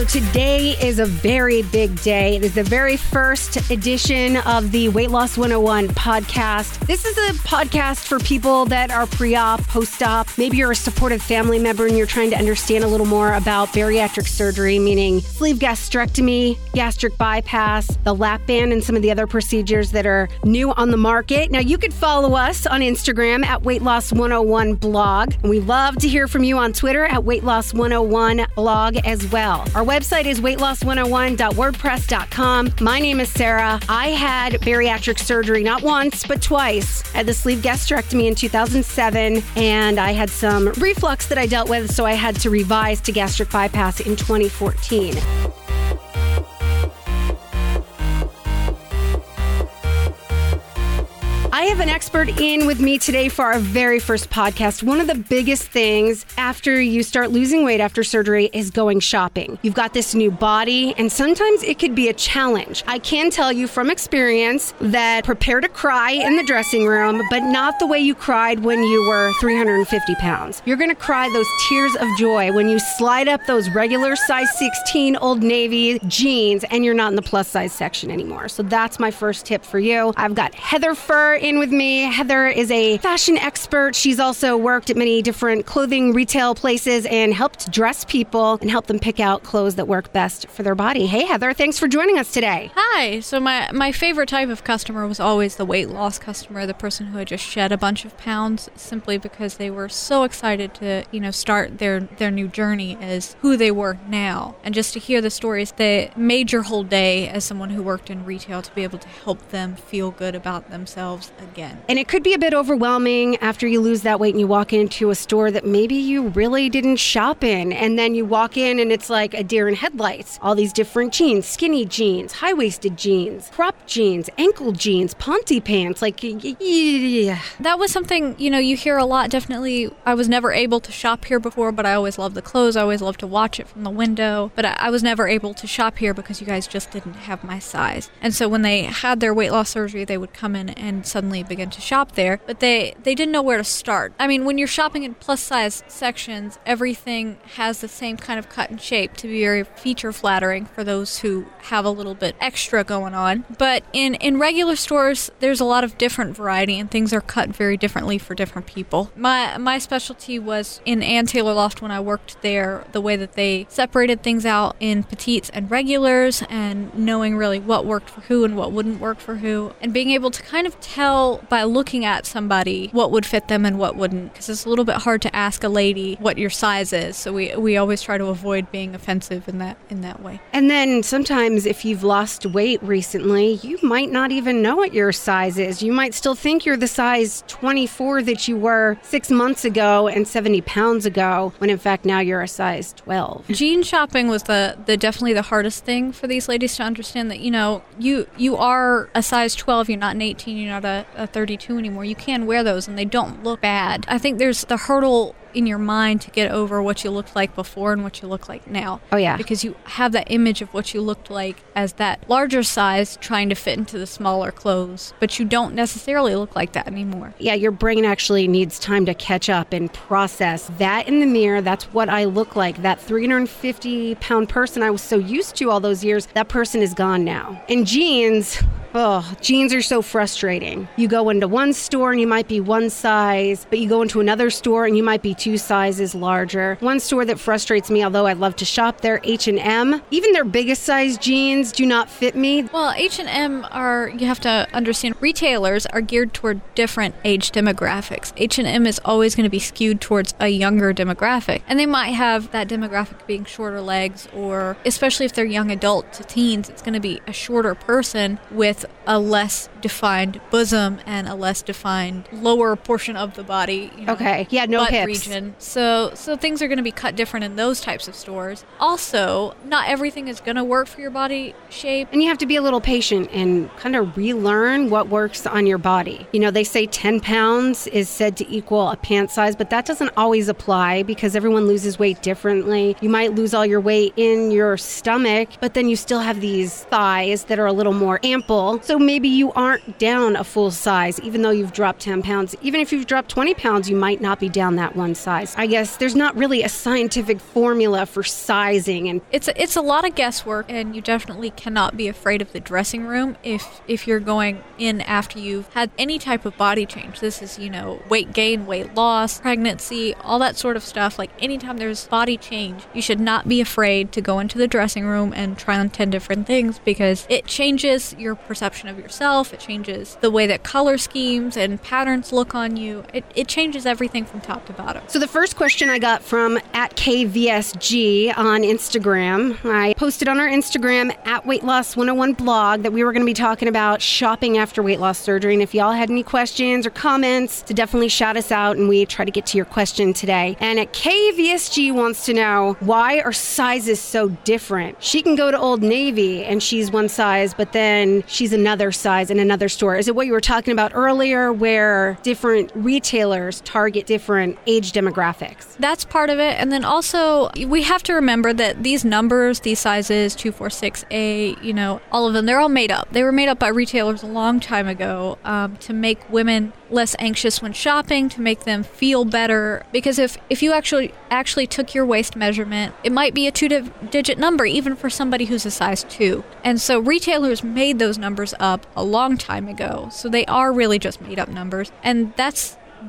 So today is a very big day. It is the very first edition of the Weight Loss 101 podcast. This is a podcast for people that are pre-op, post-op. Maybe you're a supportive family member and you're trying to understand a little more about bariatric surgery, meaning sleeve gastrectomy, gastric bypass, the lap band, and some of the other procedures that are new on the market. Now, you could follow us on Instagram at Weight Loss 101 blog. And we love to hear from you on Twitter at Weight Loss 101 blog as well. Our website is weightloss101.wordpress.com. My name is Sarah. I had bariatric surgery not once, but twice. I had the sleeve gastrectomy in 2007, and I had some reflux that I dealt with, so I had to revise to gastric bypass in 2014. I have an expert in with me today for our very first podcast. One of the biggest things after you start losing weight after surgery is going shopping. You've got this new body, and sometimes it could be a challenge. I can tell you from experience that prepare to cry in the dressing room, but not the way you cried when you were 350 pounds. You're going to cry those tears of joy when you slide up those regular size 16 Old Navy jeans and you're not in the plus size section anymore. So that's my first tip for you. I've got Heather Furr in with me. Heather is a fashion expert. She's also worked at many different clothing retail places and helped dress people and help them pick out clothes that work best for their body. Hey, Heather, thanks for joining us today. Hi. So my favorite type of customer was always the weight loss customer, the person who had just shed a bunch of pounds simply because they were so excited to, start their new journey as who they were now. And just to hear the stories that made your whole day as someone who worked in retail to be able to help them feel good about themselves again. And it could be a bit overwhelming after you lose that weight and you walk into a store that maybe you really didn't shop in. And then you walk in and it's like a deer in headlights. All these different jeans, skinny jeans, high-waisted jeans, crop jeans, ankle jeans, Ponte pants. Like, yeah. That was something, you hear a lot. Definitely, I was never able to shop here before, but I always loved the clothes. I always loved to watch it from the window. But I was never able to shop here because you guys just didn't have my size. And so when they had their weight loss surgery, they would come in and suddenly begin to shop there, but they didn't know where to start. I mean, when you're shopping in plus size sections, everything has the same kind of cut and shape to be very feature flattering for those who have a little bit extra going on. But in regular stores, there's a lot of different variety and things are cut very differently for different people. My specialty was in Ann Taylor Loft when I worked there, the way that they separated things out in petites and regulars and knowing really what worked for who and what wouldn't work for who and being able to kind of tell by looking at somebody what would fit them and what wouldn't, because it's a little bit hard to ask a lady what your size is, so we always try to avoid being offensive in that way. And then sometimes if you've lost weight recently, you might not even know what your size is. You might still think you're the size 24 that you were 6 months ago and 70 pounds ago, when in fact now you're a size 12. Jean shopping was the definitely the hardest thing for these ladies to understand, that you are a size 12, you're not an 18, you're not a 32 anymore. You can wear those and they don't look bad. I think there's the hurdle in your mind to get over what you looked like before and what you look like now. Oh, yeah. Because you have that image of what you looked like as that larger size trying to fit into the smaller clothes, but you don't necessarily look like that anymore. Yeah, your brain actually needs time to catch up and process that in the mirror. That's what I look like. That 350-pound person I was so used to all those years, that person is gone now. And jeans... Oh, jeans are so frustrating. You go into one store and you might be one size, but you go into another store and you might be two sizes larger. One store that frustrates me, although I love to shop there, H&M. Even their biggest size jeans do not fit me. Well, H&M you have to understand, retailers are geared toward different age demographics. H&M is always going to be skewed towards a younger demographic, and they might have that demographic being shorter legs, or especially if they're young adult to teens, it's going to be a shorter person with a less defined bosom and a less defined lower portion of the body. Okay. Yeah, no hips. Region. So things are going to be cut different in those types of stores. Also, not everything is going to work for your body shape. And you have to be a little patient and kind of relearn what works on your body. They say 10 pounds is said to equal a pant size, but that doesn't always apply because everyone loses weight differently. You might lose all your weight in your stomach, but then you still have these thighs that are a little more ample people. So maybe you aren't down a full size, even though you've dropped 10 pounds. Even if you've dropped 20 pounds, you might not be down that one size. I guess there's not really a scientific formula for sizing. And it's a lot of guesswork, and you definitely cannot be afraid of the dressing room if you're going in after you've had any type of body change. This is, weight gain, weight loss, pregnancy, all that sort of stuff. Like anytime there's body change, you should not be afraid to go into the dressing room and try on 10 different things, because it changes your perception of yourself. It changes the way that color schemes and patterns look on you. It changes everything from top to bottom. So the first question I got from @KVSG on Instagram, I posted on our Instagram @Weight Loss 101 blog that we were going to be talking about shopping after weight loss surgery. And if y'all had any questions or comments, to definitely shout us out, and we try to get to your question today. And @KVSG wants to know, why are sizes so different? She can go to Old Navy and she's one size, but then she's another size in another store. Is it what you were talking about earlier, where different retailers target different age demographics? That's part of it. And then also, we have to remember that these numbers, these sizes, 2, 4, 6, 8, all of them, they're all made up. They were made up by retailers a long time ago to make women less anxious when shopping, to make them feel better. Because if you actually took your waist measurement, it might be a 2-digit number, even for somebody who's a size 2. And so retailers made those numbers up a long time ago. So they are really just made up numbers. And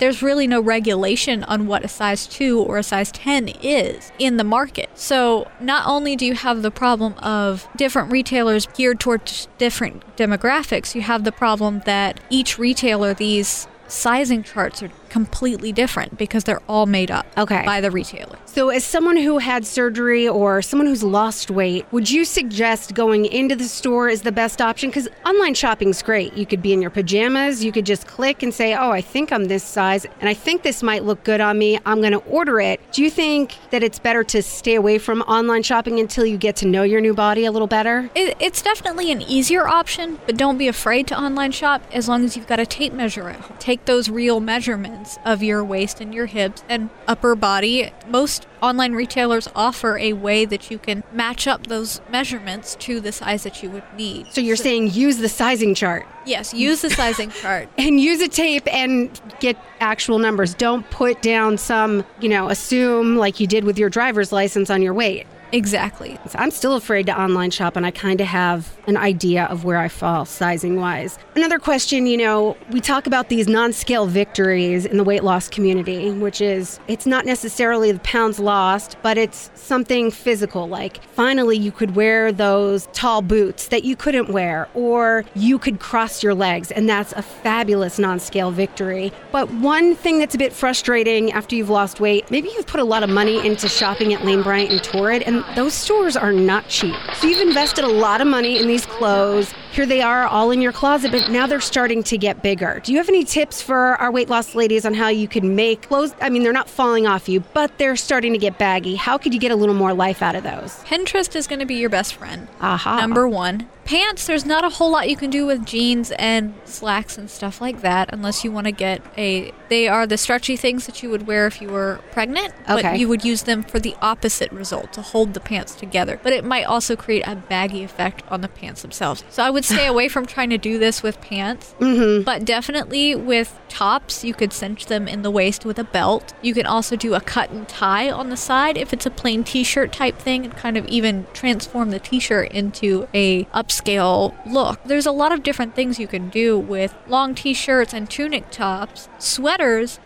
there's really no regulation on what a size 2 or a size 10 is in the market. So not only do you have the problem of different retailers geared towards different demographics, you have the problem that each retailer, these sizing charts are completely different because they're all made up by the retailer. So as someone who had surgery or someone who's lost weight, would you suggest going into the store is the best option? Because online shopping's great. You could be in your pajamas. You could just click and say, I think I'm this size and I think this might look good on me. I'm going to order it. Do you think that it's better to stay away from online shopping until you get to know your new body a little better? It's definitely an easier option, but don't be afraid to online shop as long as you've got a tape measure at home. Take those real measurements of your waist and your hips and upper body. Most online retailers offer a way that you can match up those measurements to the size that you would need. So you're saying use the sizing chart. Yes, use the sizing chart. And use a tape and get actual numbers. Don't put down some, assume like you did with your driver's license on your weight. Exactly. I'm still afraid to online shop, and I kind of have an idea of where I fall sizing-wise. Another question, we talk about these non-scale victories in the weight loss community, which is, it's not necessarily the pounds lost, but it's something physical, like finally you could wear those tall boots that you couldn't wear, or you could cross your legs, and that's a fabulous non-scale victory. But one thing that's a bit frustrating after you've lost weight, maybe you've put a lot of money into shopping at Lane Bryant and Torrid, and those stores are not cheap. So you've invested a lot of money in these clothes. Here they are all in your closet, but now they're starting to get bigger. Do you have any tips for our weight loss ladies on how you can make clothes? I mean, they're not falling off you, but they're starting to get baggy. How could you get a little more life out of those? Pinterest is going to be your best friend. Aha. Number one. Pants, there's not a whole lot you can do with jeans and slacks and stuff like that unless you want to get they are the stretchy things that you would wear if you were pregnant, but you would use them for the opposite result, to hold the pants together. But it might also create a baggy effect on the pants themselves. So I would stay away from trying to do this with pants, but definitely with tops, you could cinch them in the waist with a belt. You can also do a cut and tie on the side if it's a plain t-shirt type thing and kind of even transform the t-shirt into a upscale look. There's a lot of different things you can do with long t-shirts and tunic tops, sweaters.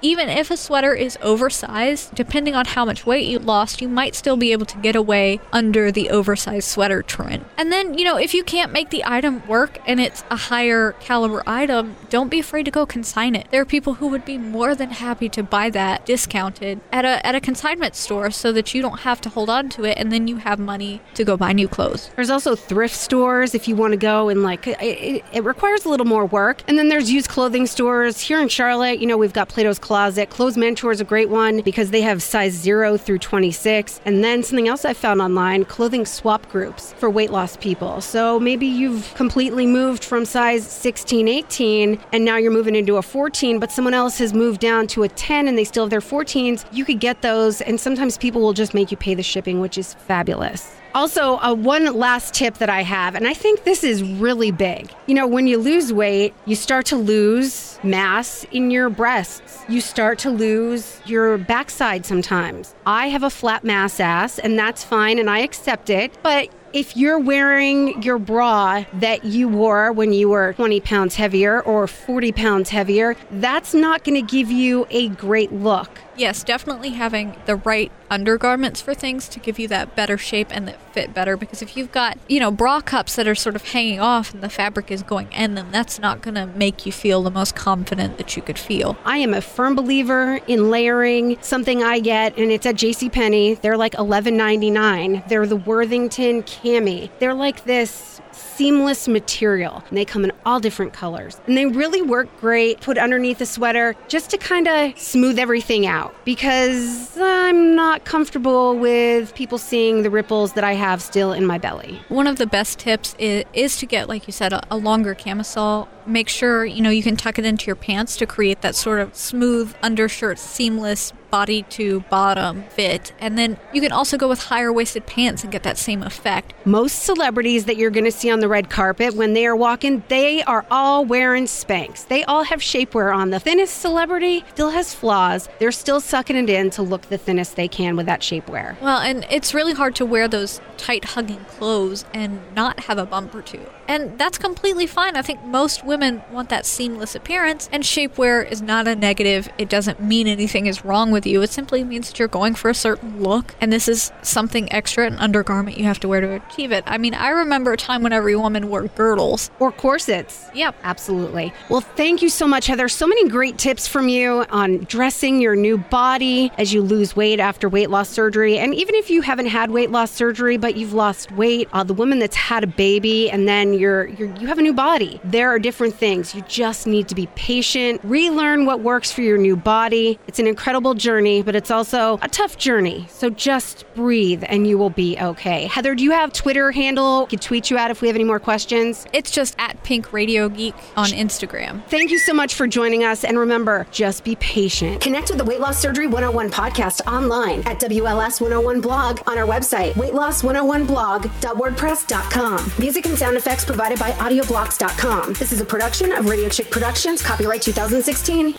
Even if a sweater is oversized, depending on how much weight you lost, you might still be able to get away under the oversized sweater trend. And then, if you can't make the item work and it's a higher caliber item, don't be afraid to go consign it. There are people who would be more than happy to buy that discounted at a consignment store so that you don't have to hold on to it and then you have money to go buy new clothes. There's also thrift stores if you want to go and it requires a little more work. And then there's used clothing stores. Here in Charlotte, we've got Plato's Closet. Clothes Mentor is a great one because they have size 0 through 26. And then something else I found online, clothing swap groups for weight loss people. So maybe you've completely moved from size 16, 18, and now you're moving into a 14, but someone else has moved down to a 10 and they still have their 14s. You could get those, and sometimes people will just make you pay the shipping, which is fabulous. Also, one last tip that I have, and I think this is really big. You know, when you lose weight, you start to lose mass in your breasts. You start to lose your backside sometimes. I have a flat mass ass, and that's fine, and I accept it. But if you're wearing your bra that you wore when you were 20 pounds heavier or 40 pounds heavier, that's not going to give you a great look. Yes, definitely having the right undergarments for things to give you that better shape and that fit better. Because if you've got, you know, bra cups that are sort of hanging off and the fabric is going in them, that's not going to make you feel the most confident that you could feel. I am a firm believer in layering. Something I get, and it's at JCPenney. They're like $11.99. They're the Worthington cami. They're like this seamless material, and they come in all different colors, and they really work great. Put underneath a sweater just to kind of smooth everything out, because I'm not comfortable with people seeing the ripples that I have still in my belly. One of the best tips is to get, like you said, a longer camisole. Make sure, you know, you can tuck it into your pants to create that sort of smooth undershirt, seamless body to bottom fit. And then you can also go with higher waisted pants and get that same effect. Most celebrities that you're going to see on the red carpet, when they are walking, they are all wearing Spanx. They all have shapewear on. The thinnest celebrity still has flaws. They're still sucking it in to look the thinnest they can with that shapewear. Well, and it's really hard to wear those tight hugging clothes and not have a bump or two. And that's completely fine. I think most women want that seamless appearance, and shapewear is not a negative. It doesn't mean anything is wrong with you. It simply means that you're going for a certain look, and this is something extra, an undergarment you have to wear to achieve it. I mean, I remember a time when every woman wore girdles. Or corsets. Yep. Absolutely. Well, thank you so much, Heather. So many great tips from you on dressing your new body as you lose weight after weight loss surgery. And even if you haven't had weight loss surgery, but you've lost weight, the woman that's had a baby, and then you have a new body. There are different things. You just need to be patient, relearn what works for your new body. It's an incredible journey, but it's also a tough journey. So just breathe and you will be okay. Heather, do you have Twitter handle? We can tweet you out if we have any more questions. It's just @PinkRadioGeek on Instagram. Thank you so much for joining us. And remember, just be patient. Connect with the Weight Loss Surgery 101 podcast online at WLS101 blog on our website, weightloss101blog.wordpress.com. Music and sound effects provided by audioblocks.com. This is a production of Radio Chick Productions, copyright 2016.